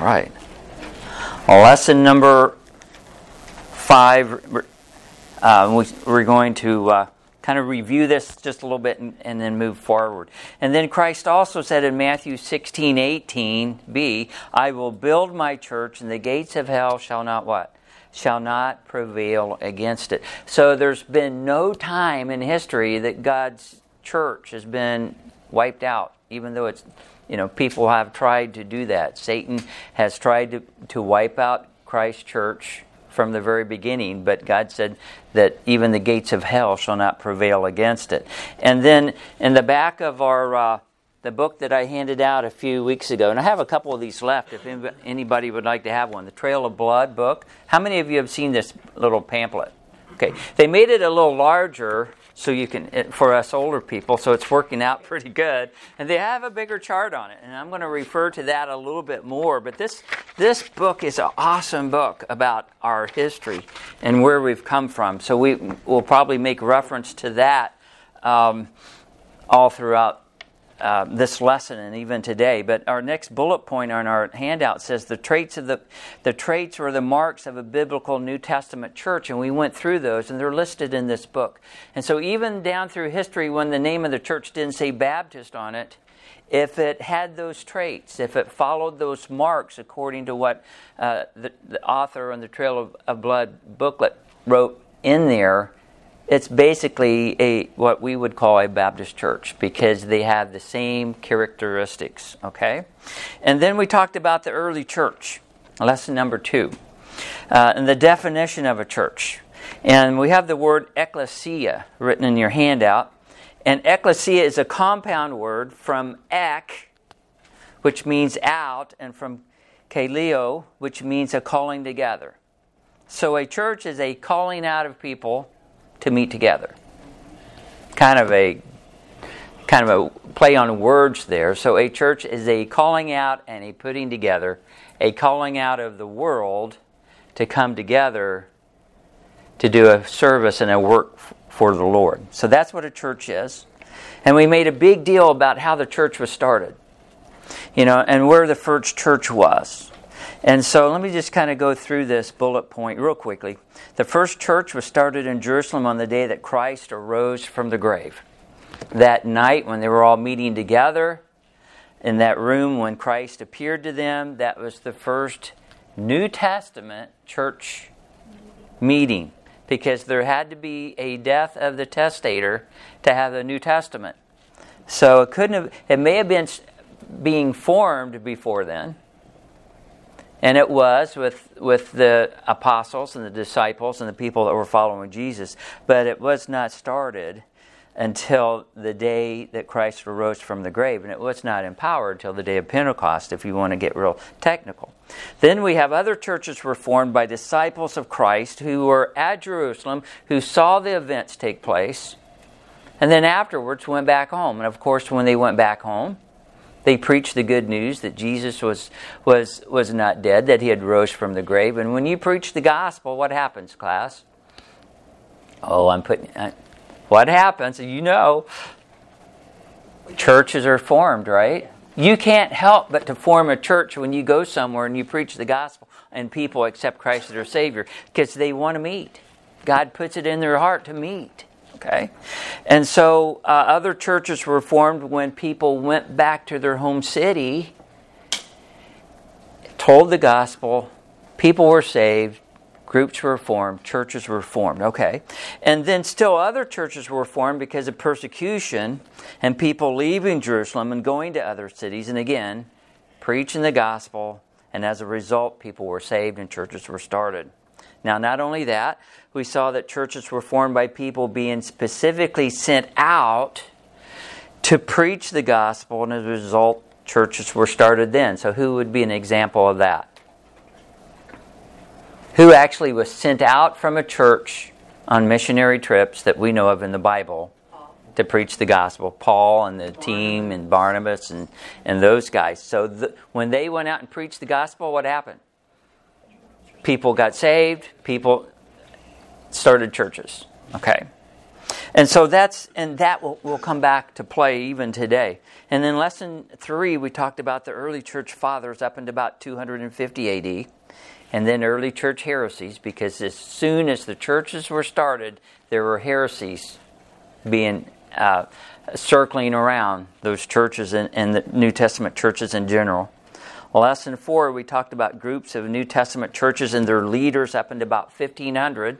All right. Lesson number 5. We're going to kind of review this just a little bit and then move forward. And then Christ also said in Matthew 16:18b, I will build my church and the gates of hell shall not what? Shall not prevail against it. So there's been no time in history that God's church has been wiped out, even though it's, you know, people have tried to do that. Satan has tried to wipe out Christ's church from the very beginning, but God said that even the gates of hell shall not prevail against it. And then in the back of our the book that I handed out a few weeks ago, and I have a couple of these left if anybody would like to have one, the Trail of Blood book. How many of you have seen this little pamphlet? Okay, they made it a little larger so you can, for us older people, so it's working out pretty good. And they have a bigger chart on it, and I'm going to refer to that a little bit more. But this book is an awesome book about our history and where we've come from. So we'll probably make reference to that all throughout this lesson and even today. But our next bullet point on our handout says the traits or the marks of a biblical New Testament church, and we went through those, and they're listed in this book. And so even down through history, when the name of the church didn't say Baptist on it, if it had those traits, if it followed those marks according to what the author on the Trail of Blood booklet wrote in there, it's basically what we would call a Baptist church because they have the same characteristics, okay? And then we talked about the early church, lesson number 2, and the definition of a church. And we have the word ekklesia written in your handout. And ekklesia is a compound word from ek, which means out, and from kaleo, which means a calling together. So a church is a calling out of people to meet together. Kind of a play on words there. So a church is a calling out and a putting together, a calling out of the world to come together to do a service and a work for the Lord. So that's what a church is. And we made a big deal about how the church was started, you know, and where the first church was. And so let me just kind of go through this bullet point real quickly. The first church was started in Jerusalem on the day that Christ arose from the grave. That night when they were all meeting together in that room when Christ appeared to them, that was the first New Testament church meeting, because there had to be a death of the testator to have the New Testament. So it may have been being formed before then. And it was with the apostles and the disciples and the people that were following Jesus. But it was not started until the day that Christ arose from the grave. And it was not empowered until the day of Pentecost, if you want to get real technical. Then we have other churches were formed by disciples of Christ who were at Jerusalem, who saw the events take place, and then afterwards went back home. And of course, when they went back home, they preached the good news that Jesus was not dead, that he had rose from the grave. And when you preach the gospel, what happens, class? What happens? You know, churches are formed, right? You can't help but to form a church when you go somewhere and you preach the gospel and people accept Christ as their Savior because they want to meet. God puts it in their heart to meet. Okay, and so other churches were formed when people went back to their home city, told the gospel, people were saved, groups were formed, churches were formed. Okay, and then still other churches were formed because of persecution and people leaving Jerusalem and going to other cities, and again, preaching the gospel, and as a result, people were saved and churches were started. Now, not only that, we saw that churches were formed by people being specifically sent out to preach the gospel, and as a result, churches were started then. So who would be an example of that? Who actually was sent out from a church on missionary trips that we know of in the Bible to preach the gospel? Paul and the team and Barnabas and those guys. So when they went out and preached the gospel, what happened? People got saved. People started churches. Okay. And so that will come back to play even today. And then lesson 3, we talked about the early church fathers up into about 250 AD, and then early church heresies, because as soon as the churches were started, there were heresies being circling around those churches and the New Testament churches in general. Lesson 4, we talked about groups of New Testament churches and their leaders up into about 1500.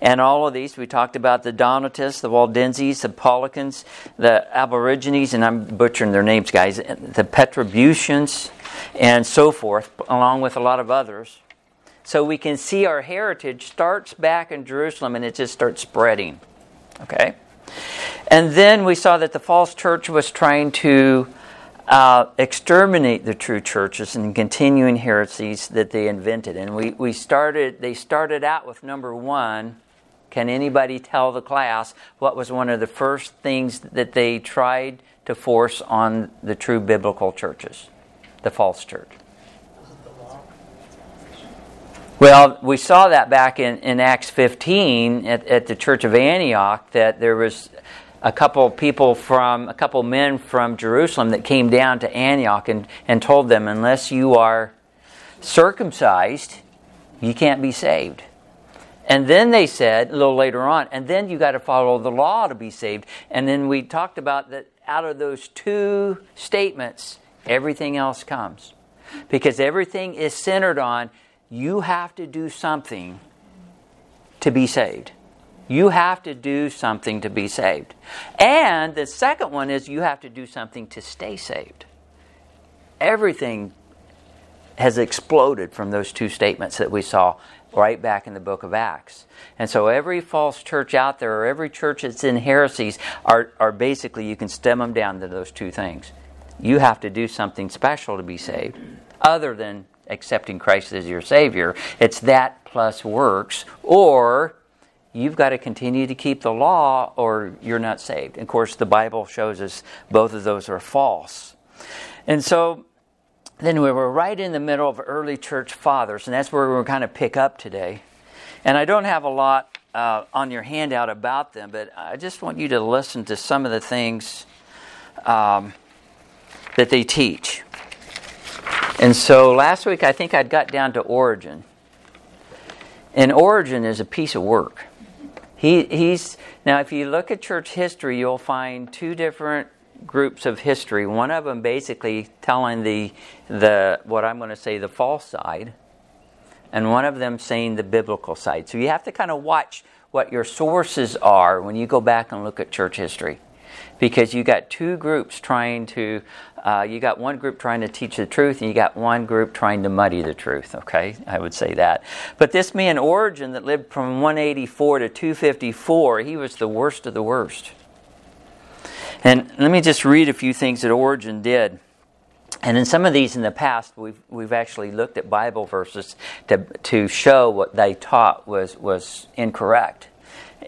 And all of these, we talked about the Donatists, the Waldensies, the Paulicans, the Aborigines, and I'm butchering their names, guys, the Petributions, and so forth, along with a lot of others. So we can see our heritage starts back in Jerusalem, and it just starts spreading. Okay? And then we saw that the false church was trying to exterminate the true churches and continuing heresies that they invented. And they started out with number 1. Can anybody tell the class what was one of the first things that they tried to force on the true biblical churches, the false church? Well, we saw that back in Acts 15 at the church of Antioch, that there was a couple men from Jerusalem that came down to Antioch and told them, unless you are circumcised, you can't be saved. And then they said, a little later on, and then you got to follow the law to be saved. And then we talked about that out of those two statements, everything else comes. Because everything is centered on, you have to do something to be saved. You have to do something to be saved. And the second one is, you have to do something to stay saved. Everything has exploded from those two statements that we saw right back in the book of Acts. And so every false church out there, or every church that's in heresies, are basically, you can stem them down to those two things. You have to do something special to be saved, other than accepting Christ as your Savior. It's that plus works, or you've got to continue to keep the law or you're not saved. Of course, the Bible shows us both of those are false. And so then we were right in the middle of early church fathers, and that's where we're kind of pick up today. And I don't have a lot on your handout about them, but I just want you to listen to some of the things that they teach. And so last week, I think I'd got down to Origen. And Origen is a piece of work. He's now, if you look at church history, you'll find two different groups of history. One of them basically telling the what I'm going to say, the false side, and one of them saying the biblical side. So you have to kind of watch what your sources are when you go back and look at church history, because you got two groups trying to, you got one group trying to teach the truth, and you got one group trying to muddy the truth. Okay, I would say that. But this man Origen that lived from 184 to 254, he was the worst of the worst. And let me just read a few things that Origen did. And in some of these in the past, we've actually looked at Bible verses to show what they taught was incorrect.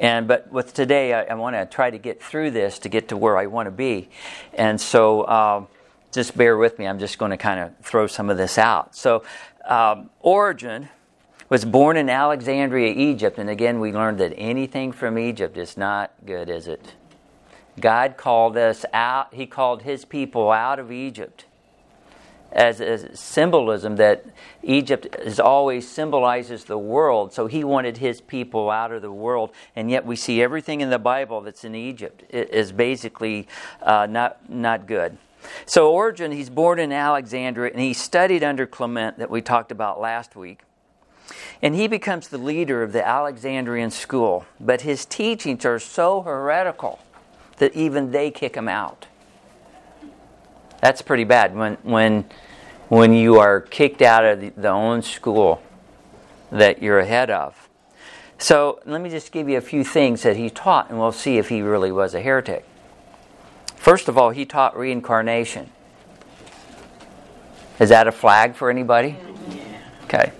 But with today, I want to try to get through this to get to where I want to be. And so just bear with me. I'm just going to kind of throw some of this out. So Origen was born in Alexandria, Egypt. And again, we learned that anything from Egypt is not good, is it? God called us out. He called his people out of Egypt as symbolism that Egypt is always symbolizes the world. So he wanted his people out of the world. And yet we see everything in the Bible that's in Egypt is basically not good. So Origen, he's born in Alexandria, and he studied under Clement that we talked about last week. And he becomes the leader of the Alexandrian school. But his teachings are so heretical that even they kick him out. That's pretty bad when you are kicked out of the own school that you're ahead of. So let me just give you a few things that he taught, and we'll see if he really was a heretic. First of all, he taught reincarnation. Is that a flag for anybody? Yeah. Okay.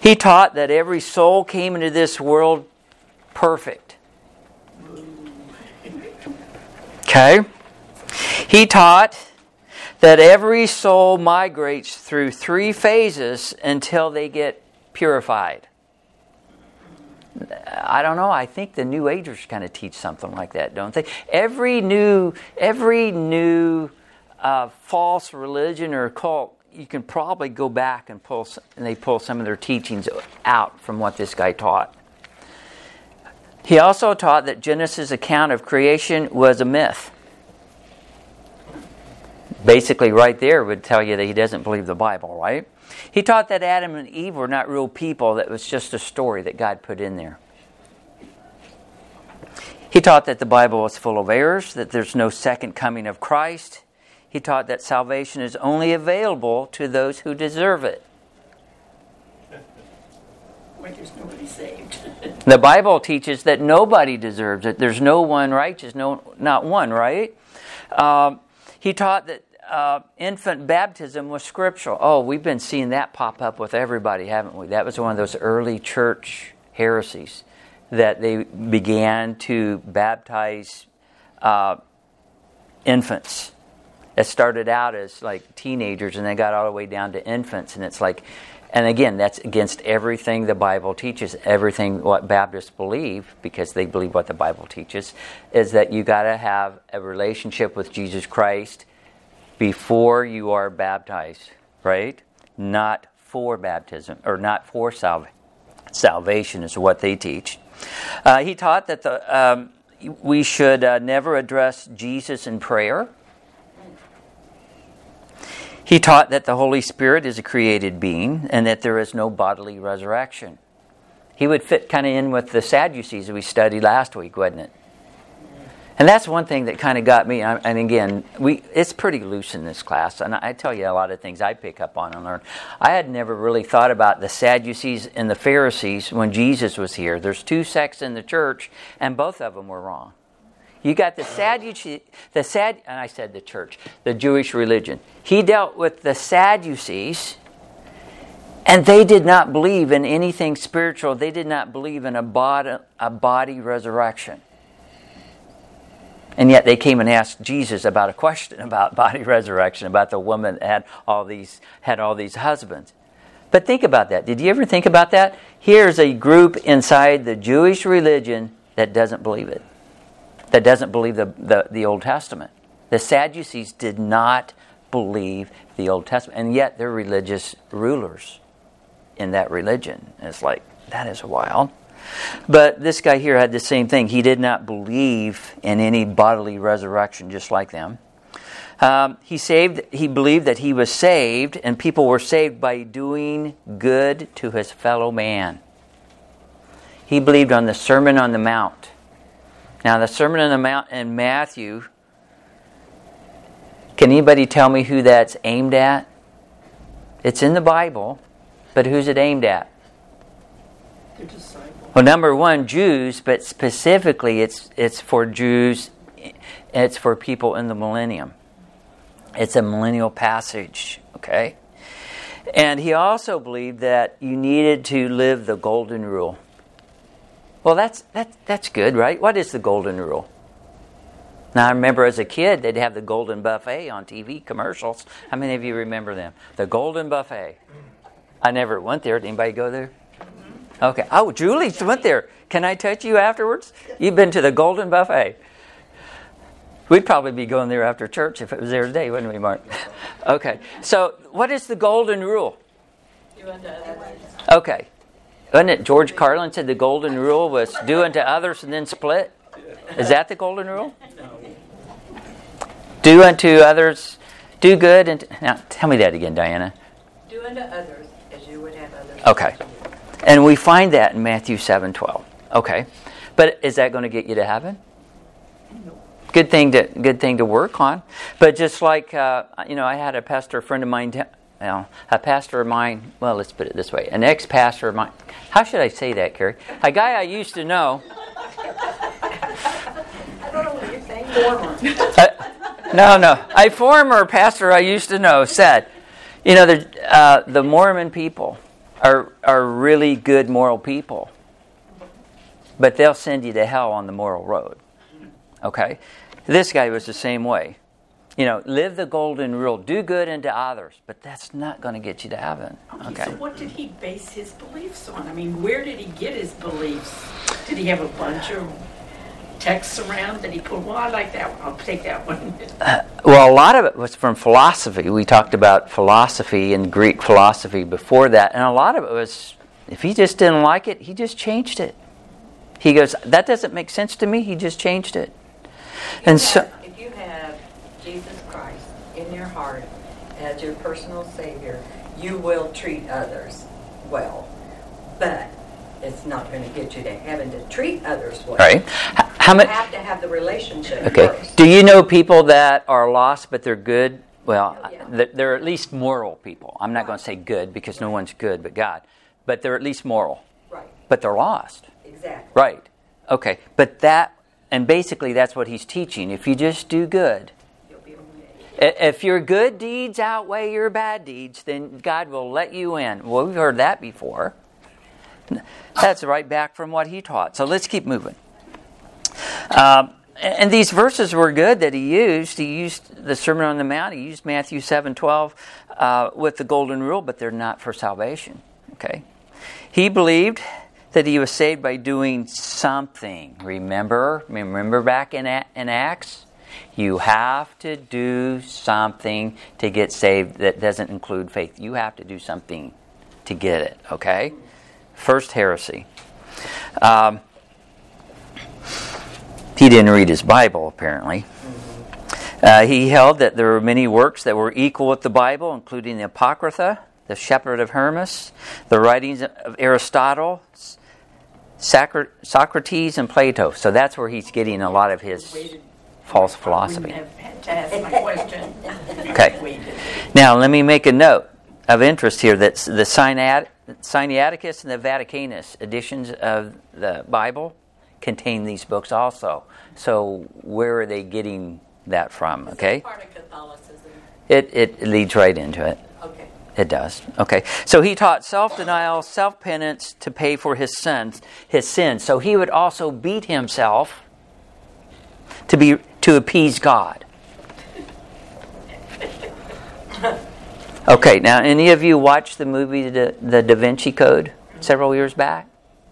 He taught that every soul came into this world perfect. Okay. He taught that every soul migrates through 3 phases until they get purified. I don't know. I think the New Agers kind of teach something like that, don't they? Every new false religion or cult, you can probably go back and pull some of their teachings out from what this guy taught. He also taught that Genesis' account of creation was a myth. Basically, right there would tell you that he doesn't believe the Bible, right? He taught that Adam and Eve were not real people, that was just a story that God put in there. He taught that the Bible was full of errors, that there's no second coming of Christ. He taught that salvation is only available to those who deserve it. Where there's nobody saved. The Bible teaches that nobody deserves it. There's no one righteous, not one, right? He taught that infant baptism was scriptural. Oh, we've been seeing that pop up with everybody, haven't we? That was one of those early church heresies that they began to baptize infants. It started out as like teenagers and they got all the way down to infants. And it's like, and again, that's against everything the Bible teaches, everything what Baptists believe, because they believe what the Bible teaches, is that you got to have a relationship with Jesus Christ before you are baptized, right? Not for baptism, or not for salvation is what they teach. He taught that we should never address Jesus in prayer. He taught that the Holy Spirit is a created being and that there is no bodily resurrection. He would fit kind of in with the Sadducees we studied last week, wasn't it? And that's one thing that kind of got me. And again, it's pretty loose in this class. And I tell you a lot of things I pick up on and learn. I had never really thought about the Sadducees and the Pharisees when Jesus was here. There's two sects in the church, and both of them were wrong. You got the Jewish religion. He dealt with the Sadducees, and they did not believe in anything spiritual. They did not believe in a body resurrection. And yet they came and asked Jesus about a question about body resurrection, about the woman that had all these husbands. But think about that. Did you ever think about that? Here's a group inside the Jewish religion that doesn't believe it. That doesn't believe the Old Testament. The Sadducees did not believe the Old Testament, and yet they're religious rulers in that religion. And it's like, that is wild. But this guy here had the same thing. He did not believe in any bodily resurrection, just like them. He believed that he was saved, and people were saved by doing good to his fellow man. He believed on the Sermon on the Mount. Now, the Sermon on the Mount in Matthew, can anybody tell me who that's aimed at? It's in the Bible, but who's it aimed at? The disciples. Well, number one, Jews, but specifically it's for Jews, it's for people in the millennium. It's a millennial passage, okay? And he also believed that you needed to live the golden rule. Well, that's good, right? What is the golden rule? Now, I remember as a kid, they'd have the golden buffet on TV commercials. How many of you remember them? The golden buffet. I never went there. Did anybody go there? Okay. Oh, Julie went there. Can I touch you afterwards? You've been to the golden buffet. We'd probably be going there after church if it was there today, wouldn't we, Mark? Okay. So, what is the golden rule? Okay. Wasn't it George Carlin said the golden rule was do unto others and then split? Is that the golden rule? No. Do unto others, do good. And now, tell me that again, Diana. Do unto others as you would have others. Okay. And we find that in Matthew 7:12. Okay. But is that going to get you to heaven? No. Good thing to work on. But just like, I had a pastor friend of mine let's put it this way. An ex-pastor of mine. How should I say that, Carrie? A guy I used to know. I don't know what you're saying. Former. No. A former pastor I used to know said, the Mormon people are really good moral people, but they'll send you to hell on the moral road. Okay? This guy was the same way. You know, live the golden rule. Do good unto others. But that's not going to get you to heaven. Okay. So what did he base his beliefs on? I mean, where did he get his beliefs? Did he have a bunch of texts around that he put? Well, I like that one. I'll take that one. Well, a lot of it was from philosophy. We talked about philosophy and Greek philosophy before that. And a lot of it was, if he just didn't like it, he just changed it. He goes, that doesn't make sense to me. He just changed it. If you have Jesus Christ in your heart as your personal Savior, you will treat others well. But it's not going to get you to heaven to treat others well. Right. You have to have the relationship first. Do you know people that are lost but they're good? Well, they're at least moral people. I'm not going to say good because no one's good but God. But they're at least moral. Right. But they're lost. Exactly. Right. Okay. And basically that's what he's teaching. If you just do good, you'll be okay. If your good deeds outweigh your bad deeds, then God will let you in. Well, we've heard that before. That's right back from what he taught. So let's keep moving. And these verses were good that he used. He used the Sermon on the Mount. He used Matthew 7:12 with the golden rule, but they're not for salvation. Okay. He believed that he was saved by doing something. Remember back in Acts? You have to do something to get saved that doesn't include faith. You have to do something to get it, okay? First heresy. He didn't read his Bible, apparently. He held that there were many works that were equal with the Bible, including the Apocrypha, the Shepherd of Hermas, the writings of Aristotle, Socrates, and Plato. So that's where he's getting a lot of his false philosophy. Okay. Now, let me make a note of interest here that the Sinaiticus and the Vaticanus editions of the Bible contain these books also. So where are they getting that from? Okay. It's part of Catholicism. It leads right into it. Okay. It does. Okay. So he taught self-denial, self-penance to pay for his sins. So he would also beat himself to appease God. Okay. Now, any of you watched the movie The Da Vinci Code several years back?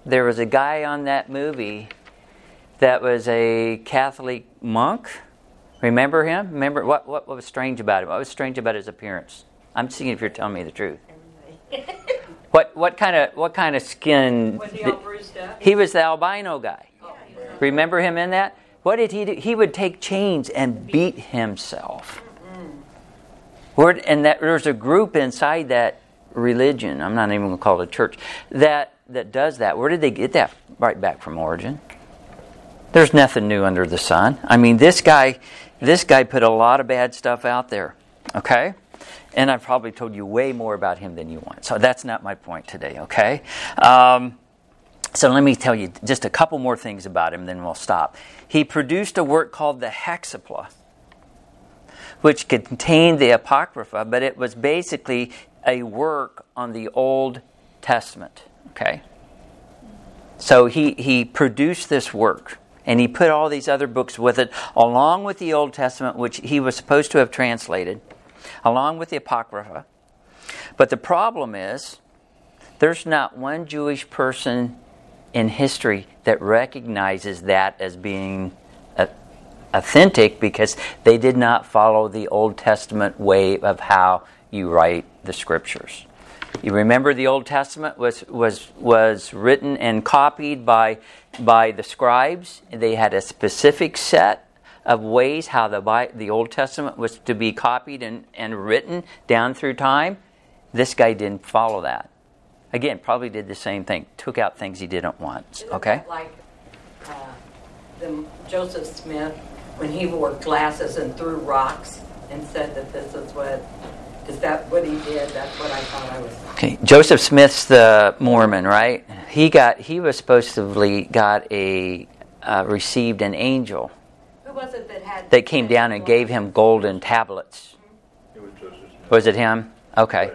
There was a guy on that movie that was a Catholic monk. Remember him? Remember what was strange about him? What was strange about his appearance? I'm seeing if you're telling me the truth. What kind of skin? Was he all bruised up? He was the albino guy. Oh. Remember him in that? What did he do? He would take chains and beat himself. Mm-hmm. And there's a group inside that religion. I'm not even going to call it a church. That does that. Where did they get that? Right back from Origen. There's nothing new under the sun. I mean, this guy put a lot of bad stuff out there. Okay? And I've probably told you way more about him than you want. So that's not my point today, okay? So let me tell you just a couple more things about him, then we'll stop. He produced a work called the Hexapla, which contained the Apocrypha, but it was basically a work on the Old Testament, okay? So he produced this work. And he put all these other books with it, along with the Old Testament, which he was supposed to have translated, along with the Apocrypha. But the problem is, there's not one Jewish person in history that recognizes that as being authentic because they did not follow the Old Testament way of how you write the Scriptures. You remember the Old Testament was written and copied by the scribes. They had a specific set of ways how the Old Testament was to be copied and written down through time. This guy didn't follow that. Again, probably did the same thing. Took out things he didn't want. Okay? Like Joseph Smith, when he wore glasses and threw rocks and said that this is what... Is that what he did? That's what I thought I was... Okay, Joseph Smith's the Mormon, right? He was supposedly received an angel. Who was it that had... That came down and gave him golden tablets. It was Joseph Smith. Was it him? Okay.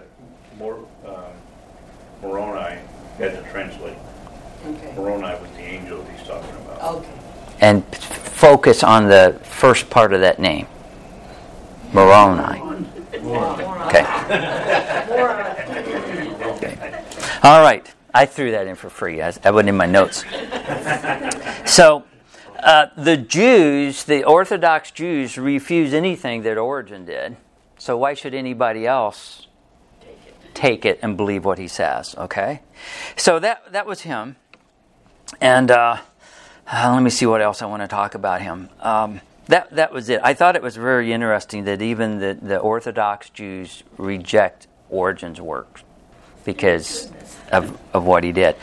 Moroni had to translate. Okay. Moroni was the angel he's talking about. Okay. And focus on the first part of that name. Moroni. Okay. Okay. All right. I threw that in for free. I wasn't in my notes. So, the Jews, the Orthodox Jews, refuse anything that Origen did. So why should anybody else take it and believe what he says? Okay? So that was him. And let me see what else I want to talk about him. That was it. I thought it was very interesting that even the Orthodox Jews reject Origen's works because of what he did.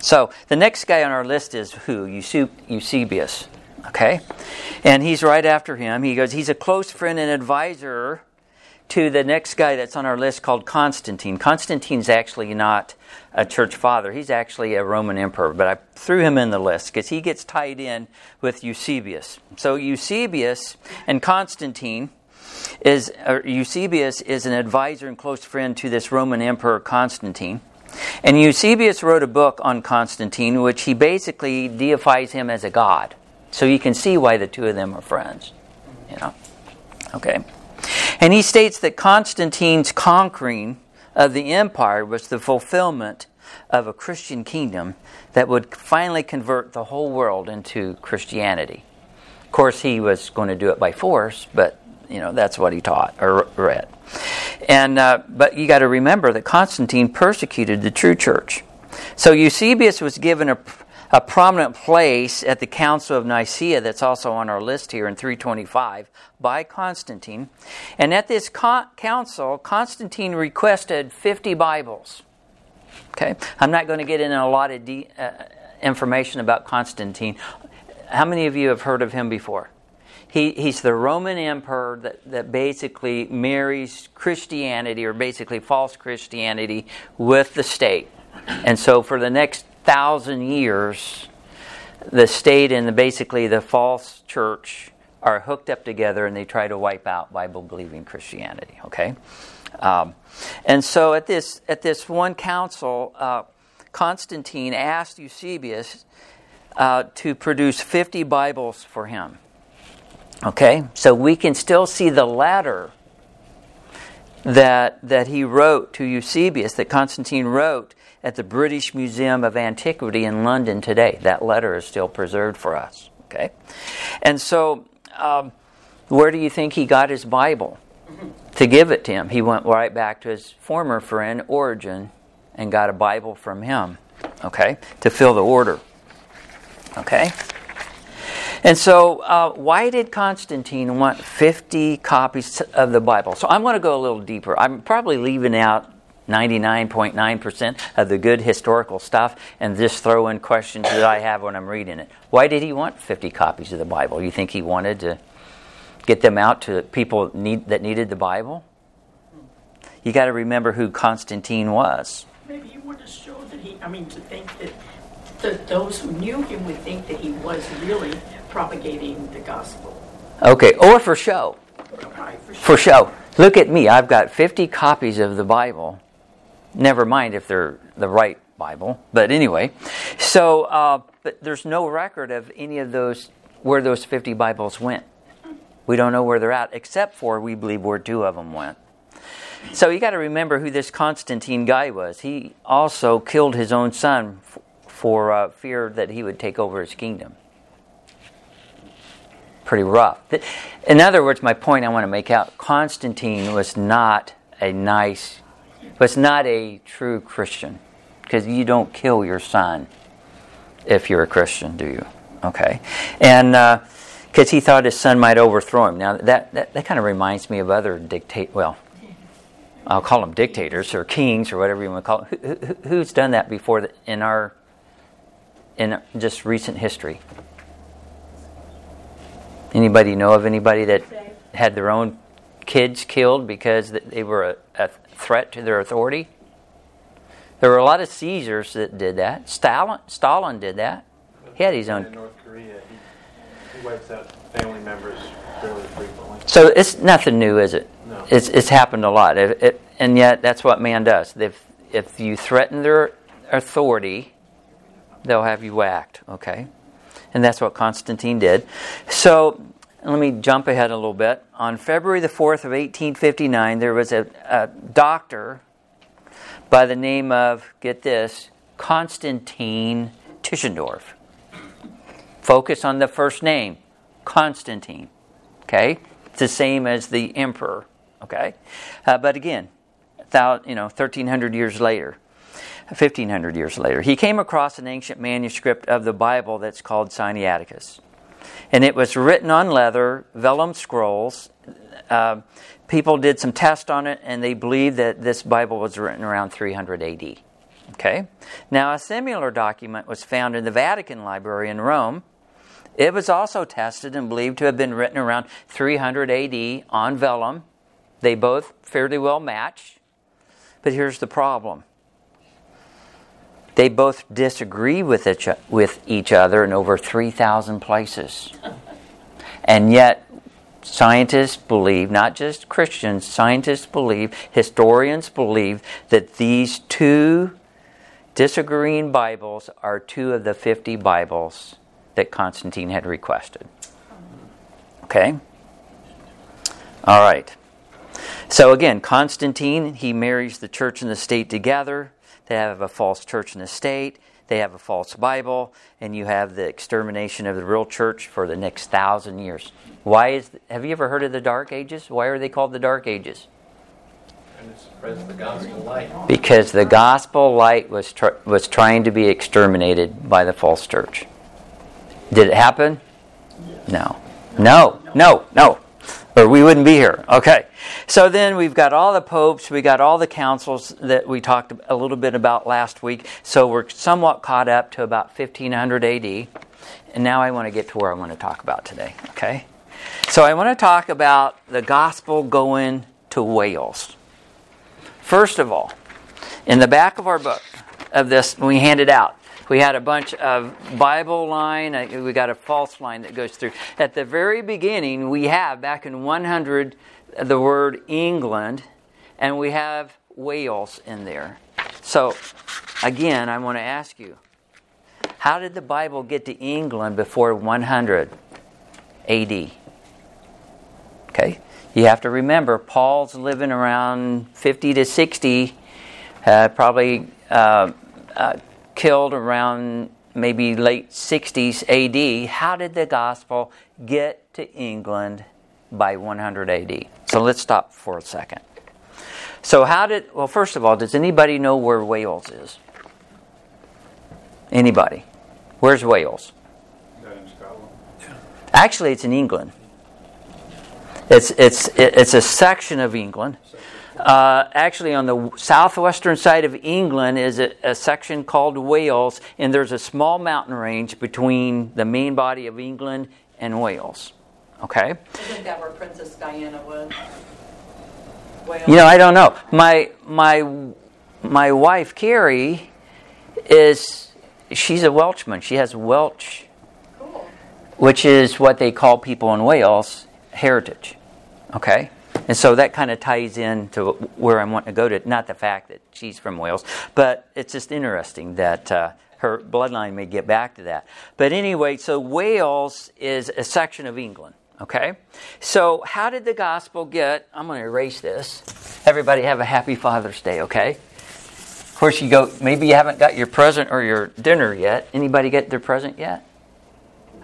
So the next guy on our list is who? Eusebius. Okay? And he's right after him. He goes, he's a close friend and advisor to the next guy that's on our list called Constantine. Constantine's actually not a church father. He's actually a Roman emperor, but I threw him in the list because he gets tied in with Eusebius. So Eusebius and Constantine Eusebius is an advisor and close friend to this Roman emperor Constantine. And Eusebius wrote a book on Constantine, which he basically deifies him as a god. So you can see why the two of them are friends. You know? Okay. And he states that Constantine's conquering of the empire was the fulfillment of a Christian kingdom that would finally convert the whole world into Christianity. Of course, he was going to do it by force, but you know, that's what he taught or read. And but you got to remember that Constantine persecuted the true church. So Eusebius was given a prominent place at the Council of Nicaea, that's also on our list here in 325, by Constantine. And at this council, Constantine requested 50 Bibles. Okay, I'm not going to get into a lot of information about Constantine. How many of you have heard of him before? He's the Roman emperor that basically marries Christianity, or basically false Christianity, with the state. And so for the next 1,000 years, the state and basically the false church are hooked up together, and they try to wipe out Bible-believing Christianity. Okay, and so at this one council, Constantine asked Eusebius to produce 50 Bibles for him. Okay, so we can still see the letter that he wrote to Eusebius, that Constantine wrote, at the British Museum of Antiquity in London today. That letter is still preserved for us. Okay, and so where do you think he got his Bible to give it to him? He went right back to his former friend Origen and got a Bible from him. Okay, to fill the order. Okay, and so why did Constantine want 50 copies of the Bible? So I'm going to go a little deeper. I'm probably leaving out 99.9% of the good historical stuff, and just throw in questions that I have when I'm reading it. Why did he want 50 copies of the Bible? You think he wanted to get them out to people that needed the Bible? You got to remember who Constantine was. Maybe he wanted to show that to think that those who knew him would think that he was really propagating the gospel. Okay, or for show. Right, for show. Look at me, I've got 50 copies of the Bible. Never mind if they're the right Bible, but anyway. So, but there's no record of any of those, where those 50 Bibles went. We don't know where they're at, except for we believe where 2 of them went. So you got to remember who this Constantine guy was. He also killed his own son for fear that he would take over his kingdom. Pretty rough. In other words, my point I want to make out: Constantine was not a true Christian, because you don't kill your son if you're a Christian, do you? Okay, and because he thought his son might overthrow him. Now that kind of reminds me of other I'll call them dictators or kings or whatever you want to call them. Who's done that before in just recent history? Anybody know of anybody that had their own kids killed because they were a threat to their authority? There were a lot of Caesars that did that. Stalin did that. He had his own. In North Korea, he wipes out family members fairly frequently. So it's nothing new, is it? No. It's happened a lot. And yet that's what man does. If you threaten their authority, they'll have you whacked. Okay. And that's what Constantine did. So let me jump ahead a little bit. On February the 4th of 1859, there was a doctor by the name of, get this, Constantine Tischendorf. Focus on the first name, Constantine. Okay? It's the same as the emperor. Okay? But again, 1,300 years later, 1,500 years later, he came across an ancient manuscript of the Bible that's called Sinaiticus. And it was written on leather, vellum scrolls. People did some tests on it, and they believe that this Bible was written around 300 AD. Okay? Now, a similar document was found in the Vatican Library in Rome. It was also tested and believed to have been written around 300 AD on vellum. They both fairly well match. But here's the problem. They both disagree with each other in over 3,000 places. And yet, scientists believe, not just Christians, scientists believe, historians believe, that these two disagreeing Bibles are two of the 50 Bibles that Constantine had requested. Okay? All right. So again, Constantine, he marries the church and the state together. They have a false church and a state. They have a false Bible. And you have the extermination of the real church for the next 1,000 years. Why is? Have you ever heard of the Dark Ages? Why are they called the Dark Ages? Because the gospel light was trying to be exterminated by the false church. Did it happen? No. No. Or we wouldn't be here. Okay. So then we've got all the popes, we got all the councils that we talked a little bit about last week. So we're somewhat caught up to about 1500 AD. And now I want to get to where I want to talk about today. Okay. So I want to talk about the gospel going to Wales. First of all, in the back of our book of this, we handed out, we had a bunch of Bible line. We got a false line that goes through. At the very beginning, we have, back in 100, the word England, and we have Wales in there. So, again, I want to ask you, how did the Bible get to England before 100 AD? Okay? You have to remember, Paul's living around 50 to 60, probably killed around maybe late 60s AD. How did the gospel get to England by 100 AD? So let's stop for a second. So well, first of all, does anybody know where Wales is? Anybody? Where's Wales? In Scotland. Actually, it's in England. It's a section of England. Actually, on the southwestern side of England is a section called Wales, and there's a small mountain range between the main body of England and Wales. Okay? Isn't that where Princess Diana was? Wales? You know, I don't know. My wife, Carrie, she's a Welshman. She has Welsh, cool, which is what they call people in Wales, heritage. Okay? And so that kind of ties in to where I'm wanting to go to. Not the fact that she's from Wales, but it's just interesting that her bloodline may get back to that. But anyway, so Wales is a section of England, okay? So how did the gospel get... I'm going to erase this. Everybody have a happy Father's Day, okay? Of course, you go... Maybe you haven't got your present or your dinner yet. Anybody get their present yet?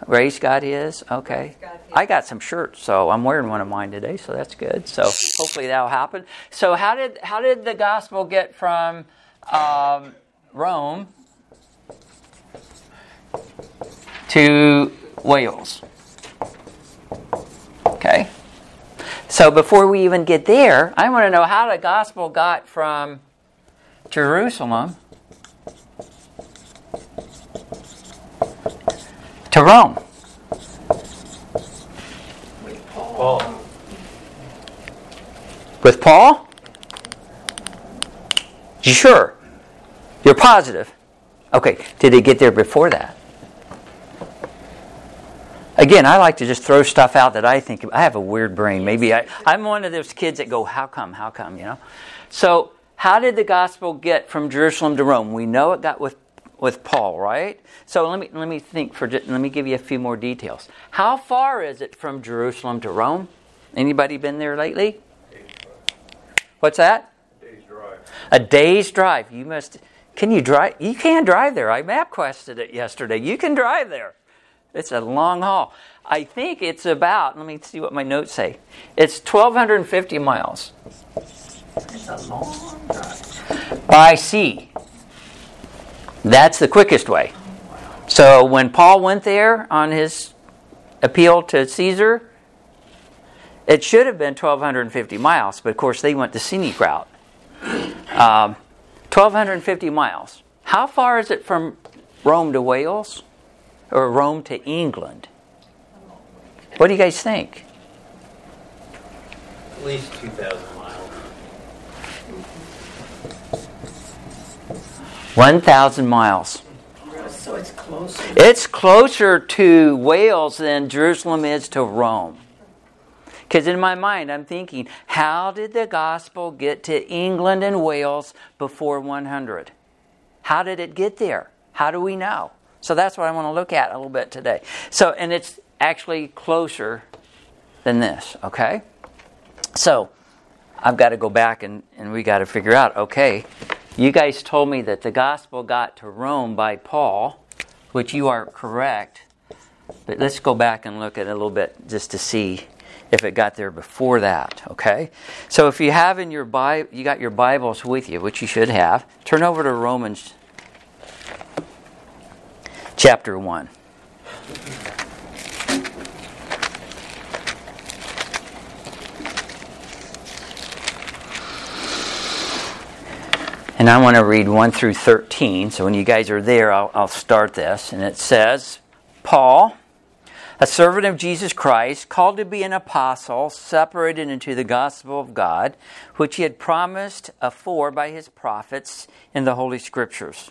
Grace got his. Okay. I got some shirts, so I'm wearing one of mine today, so that's good. So hopefully that'll happen. So how did the gospel get from Rome to Wales? Okay. So before we even get there, I want to know how the gospel got from Jerusalem to Rome. With Paul. With Paul? You sure? You're positive? Okay, did it get there before that? Again, I like to just throw stuff out that I think... I have a weird brain. Maybe I'm one of those kids that go, how come, you know? So, how did the gospel get from Jerusalem to Rome? We know it got with with Paul, right? So let me think for just, let me give you a few more details. How far is it from Jerusalem to Rome? Anybody been there lately? What's that? A day's drive. A day's drive. You must. Can you drive? You can drive there. I map quested it yesterday. You can drive there. It's a long haul. I think it's about, let me see what my notes say. It's 1,250 miles. It's a long drive. By sea. That's the quickest way. So when Paul went there on his appeal to Caesar, it should have been 1,250 miles, but of course they went the scenic route. 1,250 miles. How far is it from Rome to Wales? Or Rome to England? What do you guys think? At least 2,000 miles. 1,000 miles. So it's closer. It's closer to Wales than Jerusalem is to Rome. Because in my mind, I'm thinking, how did the gospel get to England and Wales before 100? How did it get there? How do we know? So that's what I want to look at a little bit today. So, and it's actually closer than this, okay? So, I've got to go back and we got to figure out, okay, you guys told me that the gospel got to Rome by Paul, which you are correct. But let's go back and look at it a little bit just to see if it got there before that, okay? So, if you have in your Bible, you got your Bibles with you, which you should have, turn over to Romans Chapter 1. And I want to read 1 through 13. So when you guys are there, I'll start this. And it says, Paul, a servant of Jesus Christ, called to be an apostle, separated into the gospel of God, which he had promised afore by his prophets in the Holy Scriptures.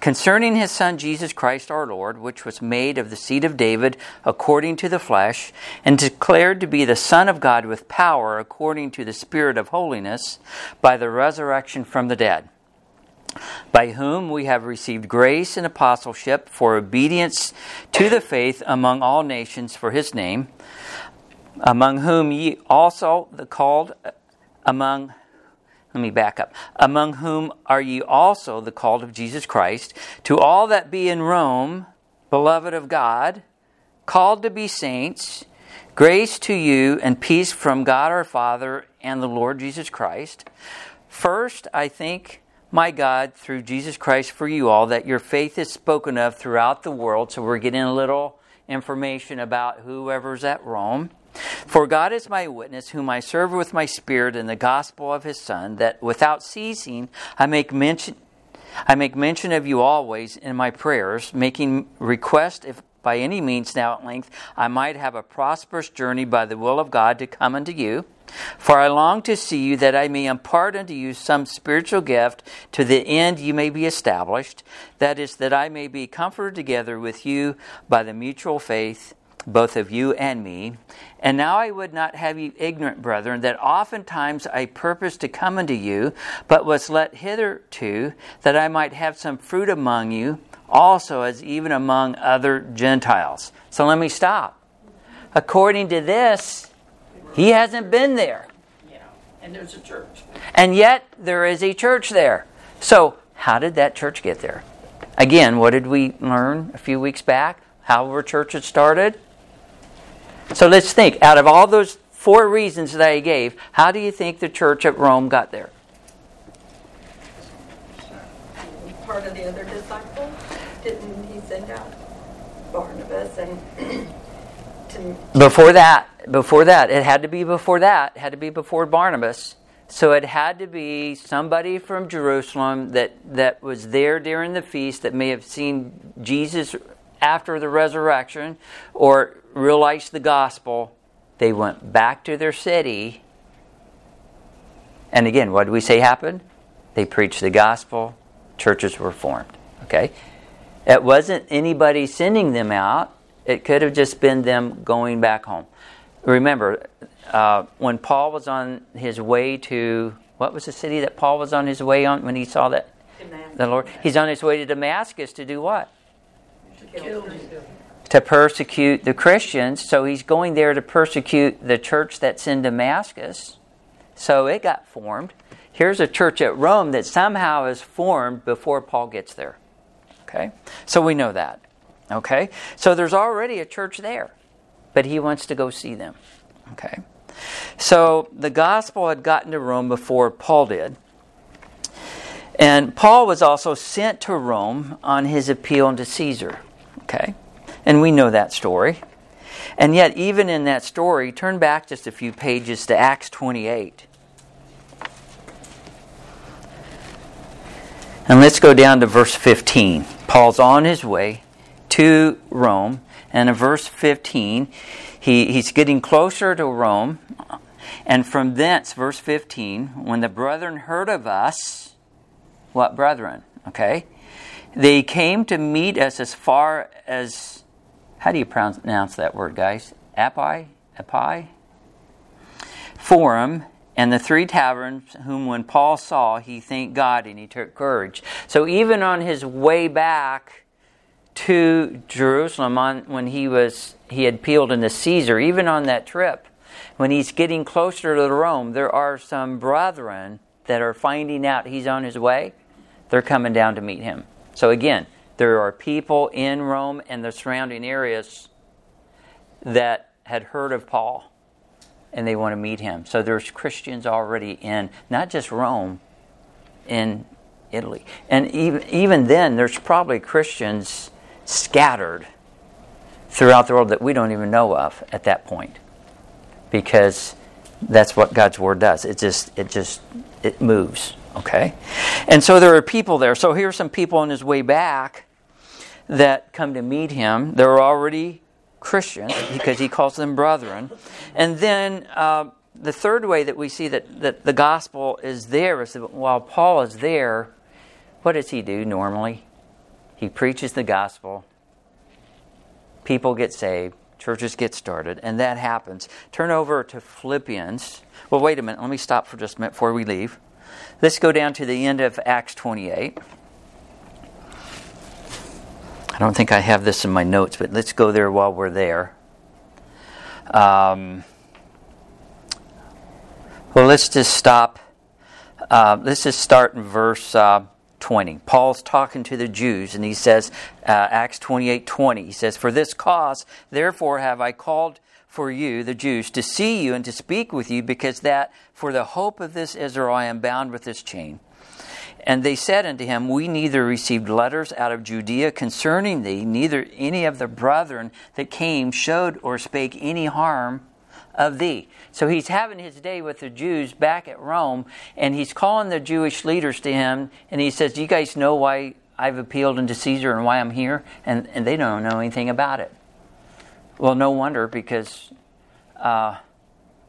Concerning his Son Jesus Christ our Lord, which was made of the seed of David according to the flesh, and declared to be the Son of God with power according to the Spirit of holiness, by the resurrection from the dead, by whom we have received grace and apostleship for obedience to the faith among all nations for his name, among whom ye also the called among Let me back up. Among whom are ye also the called of Jesus Christ, to all that be in Rome, beloved of God, called to be saints, grace to you and peace from God our Father and the Lord Jesus Christ. First, I thank my God through Jesus Christ for you all, that your faith is spoken of throughout the world. So we're getting a little information about whoever's at Rome. For God is my witness, whom I serve with my spirit in the gospel of his Son, that without ceasing I make mention of you always in my prayers, making request if by any means now at length I might have a prosperous journey by the will of God to come unto you. For I long to see you, that I may impart unto you some spiritual gift, to the end you may be established, that is, that I may be comforted together with you by the mutual faith, both of you and me. And now I would not have you ignorant, brethren, that oftentimes I purposed to come unto you, but was let hitherto, that I might have some fruit among you, also as even among other Gentiles. So let me stop. According to this, he hasn't been there. Yeah, and there's a church. And yet, there is a church there. So, how did that church get there? Again, what did we learn a few weeks back? How our church had started? So let's think. Out of all those four reasons that I gave, how do you think the church at Rome got there? Part of the other disciples? Didn't he send out Barnabas? And It had to be before Barnabas. So it had to be somebody from Jerusalem that was there during the feast, that may have seen Jesus after the resurrection, or realized the gospel. They went back to their city. And again, what did we say happened? They preached the gospel. Churches were formed. Okay? It wasn't anybody sending them out. It could have just been them going back home. Remember, when Paul was on his way to... What was the city that Paul was on his way on when he saw that The Lord. He's on his way to Damascus to do what? To persecute the Christians. So he's going there to persecute the church that's in Damascus. So it got formed. Here's a church at Rome that somehow is formed before Paul gets there. Okay? So we know that. Okay? So there's already a church there, but he wants to go see them. Okay? So the gospel had gotten to Rome before Paul did. And Paul was also sent to Rome on his appeal to Caesar. Okay? And we know that story. And yet, even in that story, turn back just a few pages to Acts 28. And let's go down to verse 15. Paul's on his way to Rome. And in verse 15, he's getting closer to Rome. And from thence, verse 15, when the brethren heard of us, what brethren? Okay. They came to meet us as far as, how do you pronounce that word, guys? Appii? Forum, and the three taverns, whom when Paul saw, he thanked God and he took courage. So even on his way back to Jerusalem, when he had appealed into Caesar, even on that trip, when he's getting closer to Rome, there are some brethren that are finding out he's on his way. They're coming down to meet him. So again, there are people in Rome and the surrounding areas that had heard of Paul, and they want to meet him. So there's Christians already in, not just Rome, in Italy. And even then, there's probably Christians scattered throughout the world that we don't even know of at that point, because that's what God's Word does. It moves. Okay? And so there are people there. So here are some people on his way back that come to meet him. They're already Christians because he calls them brethren. And then the third way that we see that the gospel is there is that while Paul is there, what does he do normally? He preaches the gospel. People get saved. Churches get started. And that happens. Turn over to Philippians. Well, wait a minute. Let me stop for just a minute before we leave. Let's go down to the end of Acts 28. I don't think I have this in my notes, but let's go there while we're there. Well, let's just stop. Let's just start in verse 20. Paul's talking to the Jews, and he says, Acts 28:20. He says, "For this cause, therefore, have I called for you, the Jews, to see you and to speak with you, because that for the hope of this Israel I am bound with this chain." And they said unto him, "We neither received letters out of Judea concerning thee, neither any of the brethren that came showed or spake any harm of thee." So he's having his day with the Jews back at Rome, and he's calling the Jewish leaders to him, and he says, "Do you guys know why I've appealed unto Caesar and why I'm here?" And they don't know anything about it. Well, no wonder, because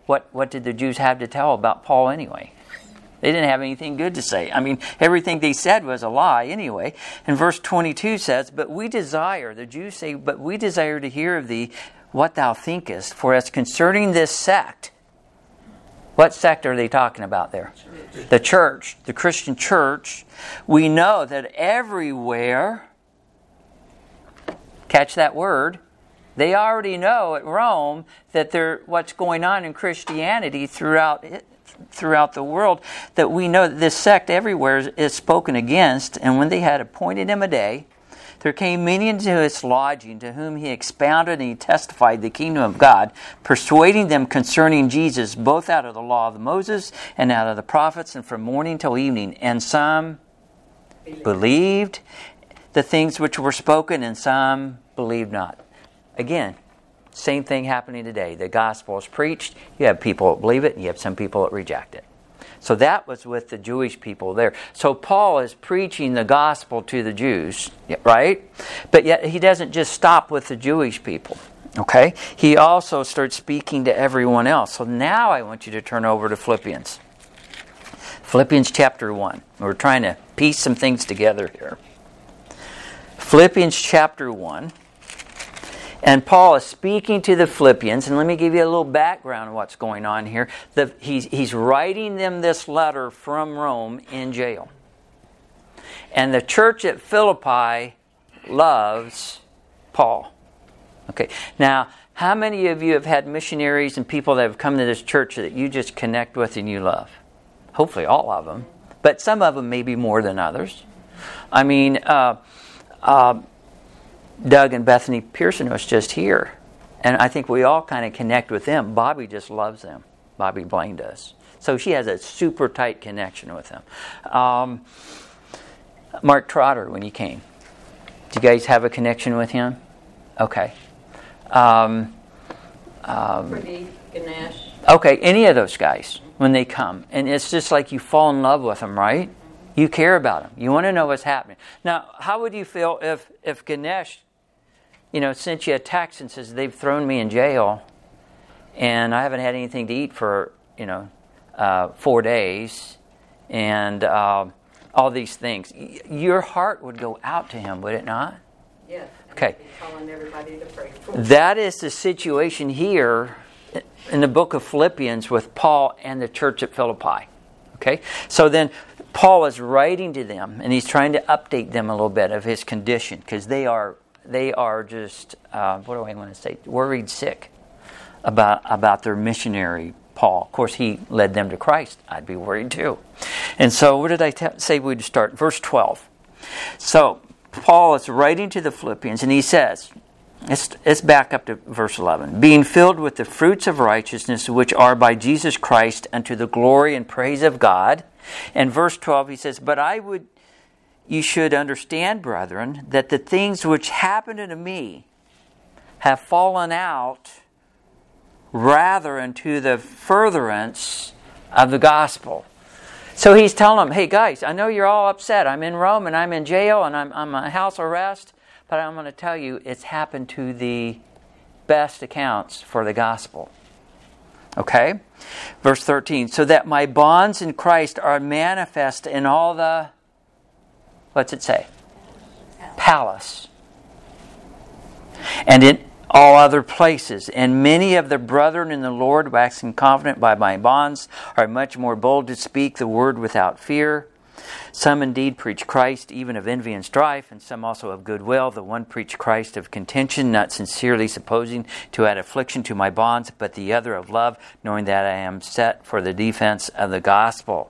what did the Jews have to tell about Paul anyway? They didn't have anything good to say. I mean, everything they said was a lie anyway. And verse 22 says, "But we desire," the Jews say, "But we desire to hear of thee what thou thinkest, for as concerning this sect," what sect are they talking about there? Church. The church, the Christian church. "We know that everywhere," catch that word, they already know at Rome that what's going on in Christianity throughout the world, that we know that this sect everywhere is spoken against. "And when they had appointed him a day, there came many into his lodging, to whom he expounded and he testified the kingdom of God, persuading them concerning Jesus, both out of the law of Moses and out of the prophets, and from morning till evening. And some believed the things which were spoken, and some believed not." Again, same thing happening today. The gospel is preached. You have people that believe it, and you have some people that reject it. So that was with the Jewish people there. So Paul is preaching the gospel to the Jews, right? But yet he doesn't just stop with the Jewish people, okay? He also starts speaking to everyone else. So now I want you to turn over to Philippians. Philippians chapter 1. We're trying to piece some things together here. Philippians chapter 1. And Paul is speaking to the Philippians, and let me give you a little background on what's going on here. He's writing them this letter from Rome in jail. And the church at Philippi loves Paul. Okay, now, how many of you have had missionaries and people that have come to this church that you just connect with and you love? Hopefully all of them. But some of them maybe more than others. I mean, Doug and Bethany Pearson was just here. And I think we all kind of connect with them. Bobby just loves them. Bobby Blaine does. So she has a super tight connection with them. Mark Trotter, when he came. Do you guys have a connection with him? Okay. Pretty Ganesh. Okay, any of those guys when they come. And it's just like you fall in love with them, right? You care about them. You want to know what's happening. Now, how would you feel if Ganesh, you know, sent you a text and says, they've thrown me in jail and I haven't had anything to eat for, 4 days and all these things. Your heart would go out to him, would it not? Yes. Okay. Calling everybody to pray for him. That is the situation here in the book of Philippians with Paul and the church at Philippi. Okay? So then Paul is writing to them and he's trying to update them a little bit of his condition because they are just, worried sick about their missionary Paul. Of course, he led them to Christ. I'd be worried too. And so what did I say we'd start? Verse 12. So Paul is writing to the Philippians, and he says, let's back up to verse 11. Being filled with the fruits of righteousness, which are by Jesus Christ unto the glory and praise of God. And verse 12, he says, but you should understand, brethren, that the things which happened unto me have fallen out rather unto the furtherance of the gospel. So he's telling them, hey guys, I know you're all upset. I'm in Rome and I'm in jail and I'm on house arrest. But I'm going to tell you, it's happened to the best accounts for the gospel. Okay? Verse 13. So that my bonds in Christ are manifest in all the, what's it say? Palace. And in all other places, and many of the brethren in the Lord, waxing confident by my bonds, are much more bold to speak the word without fear. Some indeed preach Christ, even of envy and strife, and some also of goodwill. The one preached Christ of contention, not sincerely supposing to add affliction to my bonds, but the other of love, knowing that I am set for the defense of the gospel.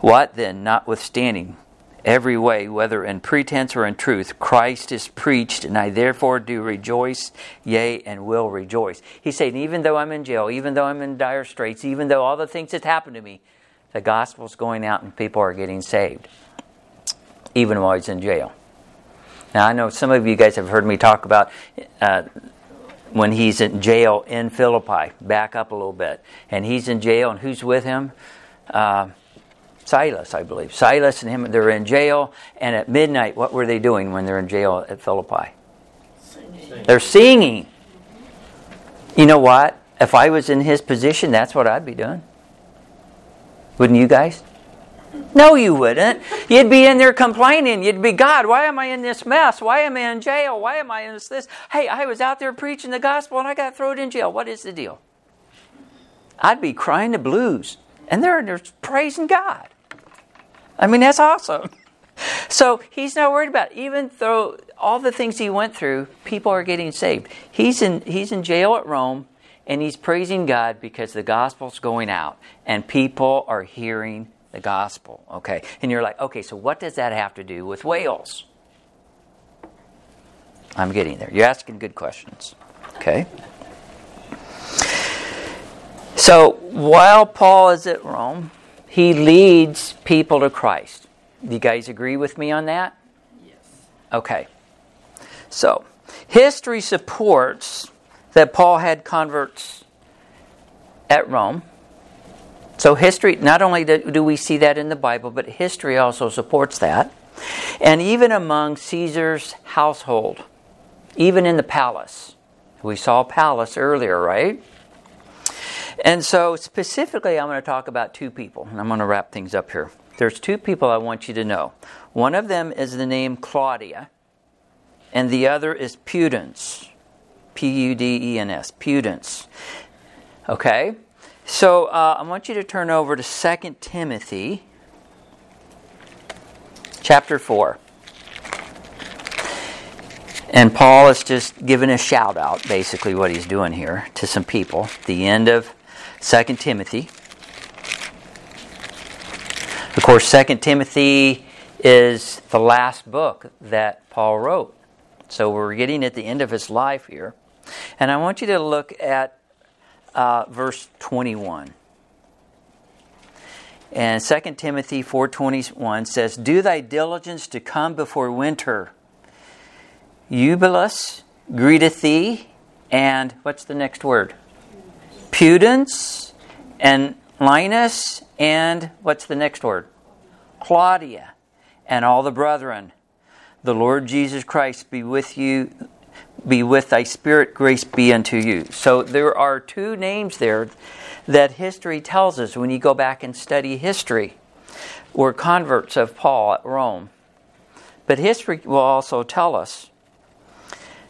What then, notwithstanding? Every way, whether in pretense or in truth, Christ is preached, and I therefore do rejoice, yea, and will rejoice. He's saying, even though I'm in jail, even though I'm in dire straits, even though all the things that happened to me, the gospel's going out and people are getting saved, even while he's in jail. Now, I know some of you guys have heard me talk about when he's in jail in Philippi. Back up a little bit. And he's in jail, and who's with him? Silas, I believe. Silas and him, they're in jail. And at midnight, what were they doing when they're in jail at Philippi? Singing. They're singing. You know what? If I was in his position, that's what I'd be doing. Wouldn't you guys? No, you wouldn't. You'd be in there complaining. You'd be, God, why am I in this mess? Why am I in jail? Why am I in this? Hey, I was out there preaching the gospel and I got thrown in jail. What is the deal? I'd be crying the blues. And they're in there praising God. I mean, that's awesome. So he's not worried about it. Even though all the things he went through, people are getting saved. He's in jail at Rome, and he's praising God because the gospel's going out, and people are hearing the gospel. Okay, and you're like, okay, so what does that have to do with Wales? I'm getting there. You're asking good questions. Okay. So while Paul is at Rome, he leads people to Christ. Do you guys agree with me on that? Yes. Okay. So history supports that Paul had converts at Rome. So history, not only do we see that in the Bible, but history also supports that. And even among Caesar's household, even in the palace. We saw palace earlier, right? And so, specifically, I'm going to talk about two people, and I'm going to wrap things up here. There's two people I want you to know. One of them is the name Claudia, and the other is Pudens. P-U-D-E-N-S, Pudens. Okay? So, I want you to turn over to 2 Timothy chapter 4. And Paul is just giving a shout out, basically what he's doing here, to some people. The end of 2 Timothy. Of course, 2 Timothy is the last book that Paul wrote. So we're getting at the end of his life here. And I want you to look at verse 21. And 2 Timothy 4:21 says, "Do thy diligence to come before winter. Eubulus greeteth thee," and what's the next word? Pudens, and Linus, and what's the next word? Claudia, and all the brethren. The Lord Jesus Christ be with you, be with thy spirit, grace be unto you. So there are two names there that history tells us when you go back and study history, were converts of Paul at Rome. But history will also tell us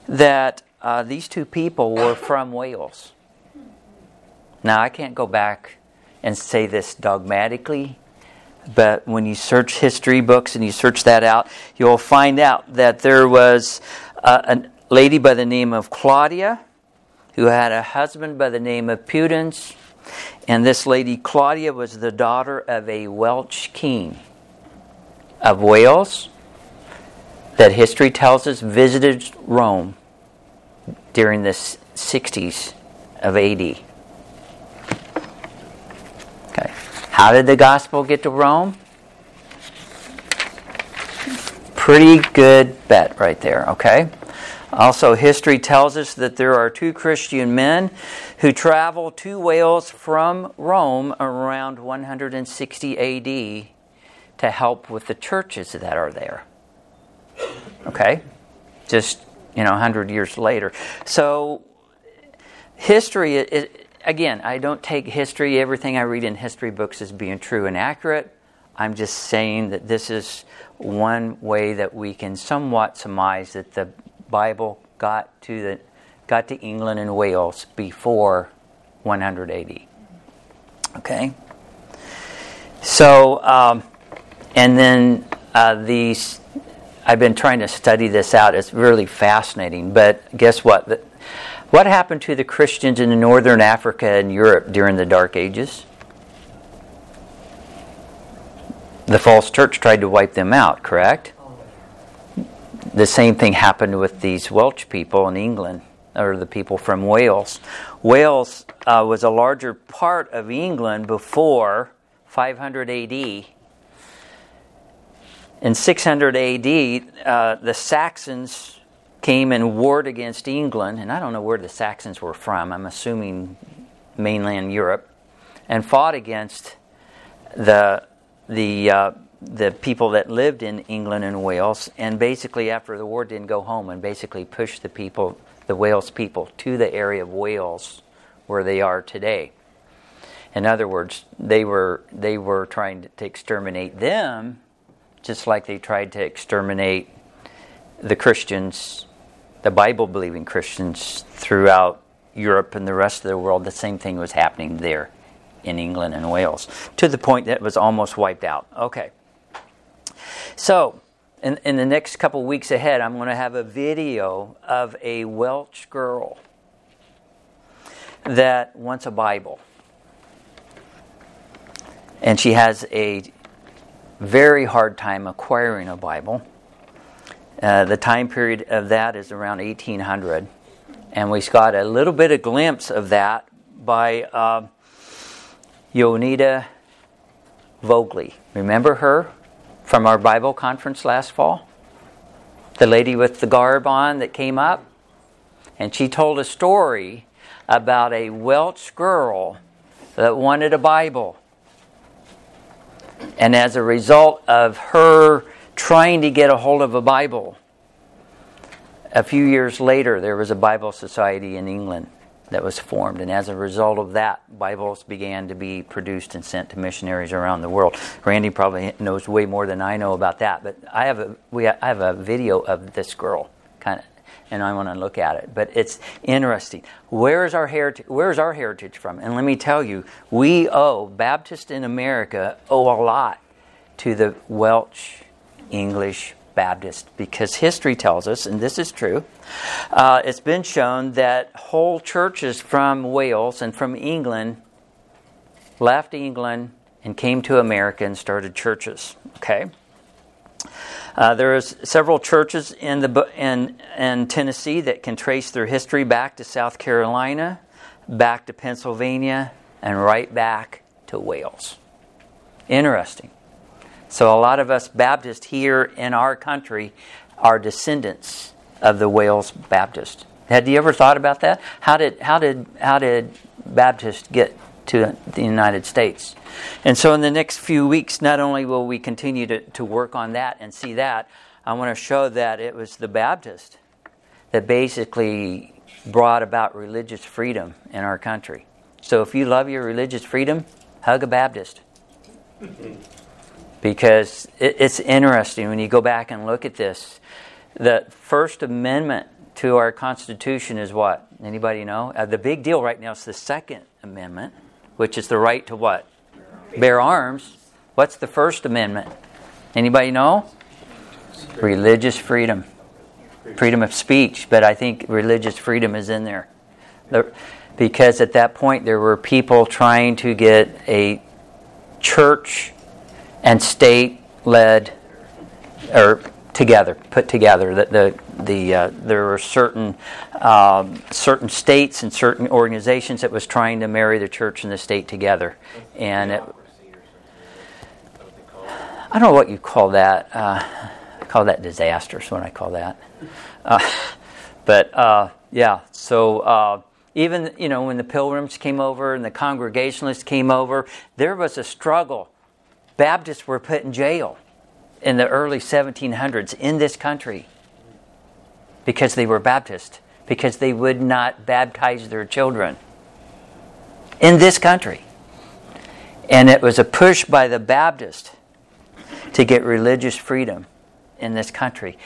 that these two people were from Wales. Now, I can't go back and say this dogmatically, but when you search history books and you search that out, you'll find out that there was a lady by the name of Claudia who had a husband by the name of Pudens. And this lady, Claudia, was the daughter of a Welsh king of Wales that history tells us visited Rome during the 60s of AD. Okay. How did the gospel get to Rome? Pretty good bet right there, okay? Also, history tells us that there are two Christian men who travel to Wales from Rome around 160 AD to help with the churches that are there. Okay? Just, 100 years later. So, history, again, I don't take history, everything I read in history books as being true and accurate. I'm just saying that this is one way that we can somewhat surmise that the Bible got to England and Wales before 100 AD. Okay? So, and then these... I've been trying to study this out. It's really fascinating. But guess what? What happened to the Christians in northern Africa and Europe during the Dark Ages? The false church tried to wipe them out, correct? The same thing happened with these Welsh people in England, or the people from Wales. Wales was a larger part of England before 500 AD. In 600 AD, the Saxons came and warred against England, and I don't know where the Saxons were from, I'm assuming mainland Europe, and fought against the people that lived in England and Wales, and basically after the war didn't go home and basically pushed the people, the Wales people, to the area of Wales where they are today. In other words, they were trying to exterminate them, just like they tried to exterminate the Christians, the Bible-believing Christians throughout Europe and the rest of the world. The same thing was happening there in England and Wales, to the point that it was almost wiped out. Okay. So, in the next couple weeks ahead, I'm going to have a video of a Welsh girl that wants a Bible. And she has a very hard time acquiring a Bible. The time period of that is around 1800. And we got a little bit of glimpse of that by Yonita Vogeli. Remember her from our Bible conference last fall? The lady with the garb on that came up? And she told a story about a Welsh girl that wanted a Bible. And as a result of her trying to get a hold of a Bible, a few years later, there was a Bible society in England that was formed. And as a result of that, Bibles began to be produced and sent to missionaries around the world. Randy probably knows way more than I know about that. But I have a video of this girl, kind of, and I want to look at it. But it's interesting. Where is our heritage from? And let me tell you, we owe, Baptists in America owe a lot to the Welsh English Baptist, because history tells us, and this is true, it's been shown that whole churches from Wales and from England left England and came to America and started churches. Okay, there's several churches in Tennessee that can trace their history back to South Carolina, back to Pennsylvania, and right back to Wales. Interesting. So a lot of us Baptists here in our country are descendants of the Wales Baptist. Had you ever thought about that? How did Baptists get to the United States? And so in the next few weeks, not only will we continue to work on that and see that, I want to show that it was the Baptist that basically brought about religious freedom in our country. So if you love your religious freedom, hug a Baptist. Because it's interesting when you go back and look at this. The First Amendment to our Constitution is what? Anybody know? The big deal right now is the Second Amendment, which is the right to what? Bear arms. What's the First Amendment? Anybody know? Religious freedom. Freedom of speech, but I think religious freedom is in there. Because at that point there were people trying to get a church and state-led, or put together. There were certain states and certain organizations that was trying to marry the church and the state together. And it, I don't know what you call that. I call that disaster is what I call that. Even, you know, when the Pilgrims came over and the Congregationalists came over, there was a struggle. Baptists were put in jail in the early 1700s in this country because they were Baptist, because they would not baptize their children in this country. And it was a push by the Baptist to get religious freedom in this country.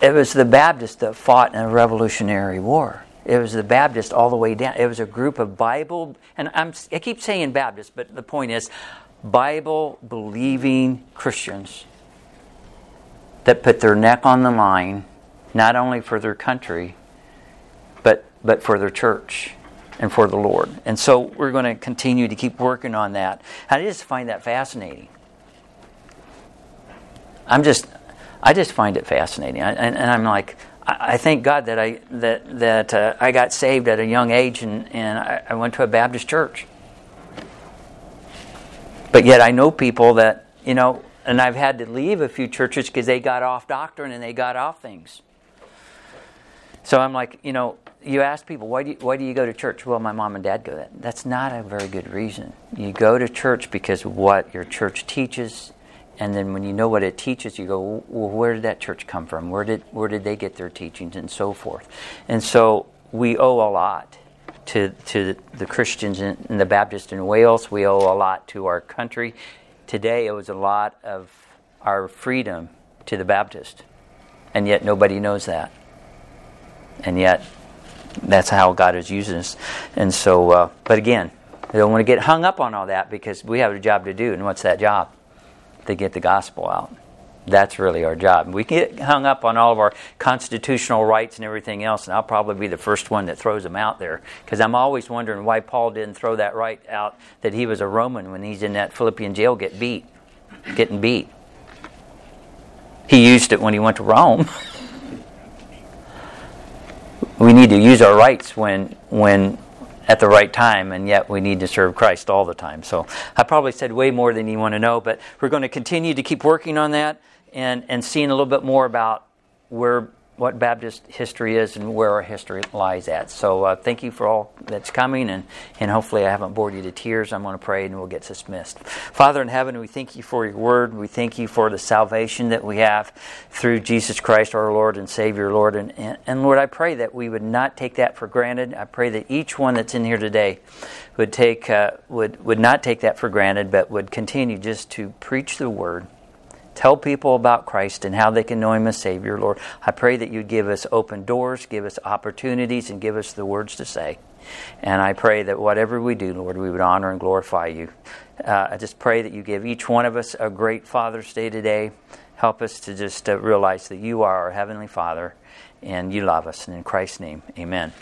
It was the Baptist that fought in a Revolutionary War. It was the Baptist all the way down. It was a group of Bible, and I keep saying Baptist, but the point is Bible-believing Christians that put their neck on the line, not only for their country, but for their church and for the Lord. And so we're going to continue to keep working on that. I just find that fascinating. I just find it fascinating, and I'm like, I thank God that I got saved at a young age and I went to a Baptist church. But yet I know people that, you know, and I've had to leave a few churches because they got off doctrine and they got off things. So I'm like, you know, you ask people, why do you go to church? Well, my mom and dad go that. That's not a very good reason. You go to church because of what your church teaches. And then when you know what it teaches, you go, well, where did that church come from? Where did they get their teachings and so forth? And so we owe a lot to the Christians and the Baptists in Wales. We owe a lot to our country. Today it was a lot of our freedom to the Baptist. And yet nobody knows that. And yet that's how God is using us. And so, but again, I don't want to get hung up on all that because we have a job to do. And what's that job? To get the gospel out. That's really our job. We get hung up on all of our constitutional rights and everything else, and I'll probably be the first one that throws them out there, because I'm always wondering why Paul didn't throw that right out, that he was a Roman when he's in that Philippian jail getting beat. He used it when he went to Rome. We need to use our rights when at the right time, and yet we need to serve Christ all the time. So I probably said way more than you want to know, but we're going to continue to keep working on that and seeing a little bit more about what Baptist history is and where our history lies at. So thank you for all that's coming, and hopefully I haven't bored you to tears. I'm going to pray and we'll get dismissed. Father in heaven, we thank you for your word. We thank you for the salvation that we have through Jesus Christ, our Lord and Savior, Lord. And Lord, I pray that we would not take that for granted. I pray that each one that's in here today would not take that for granted, but would continue just to preach the word, Tell people about Christ and how they can know Him as Savior, Lord. I pray that You'd give us open doors, give us opportunities, and give us the words to say. And I pray that whatever we do, Lord, we would honor and glorify You. I just pray that You give each one of us a great Father's Day today. Help us to just realize that You are our Heavenly Father and You love us. And in Christ's name, amen.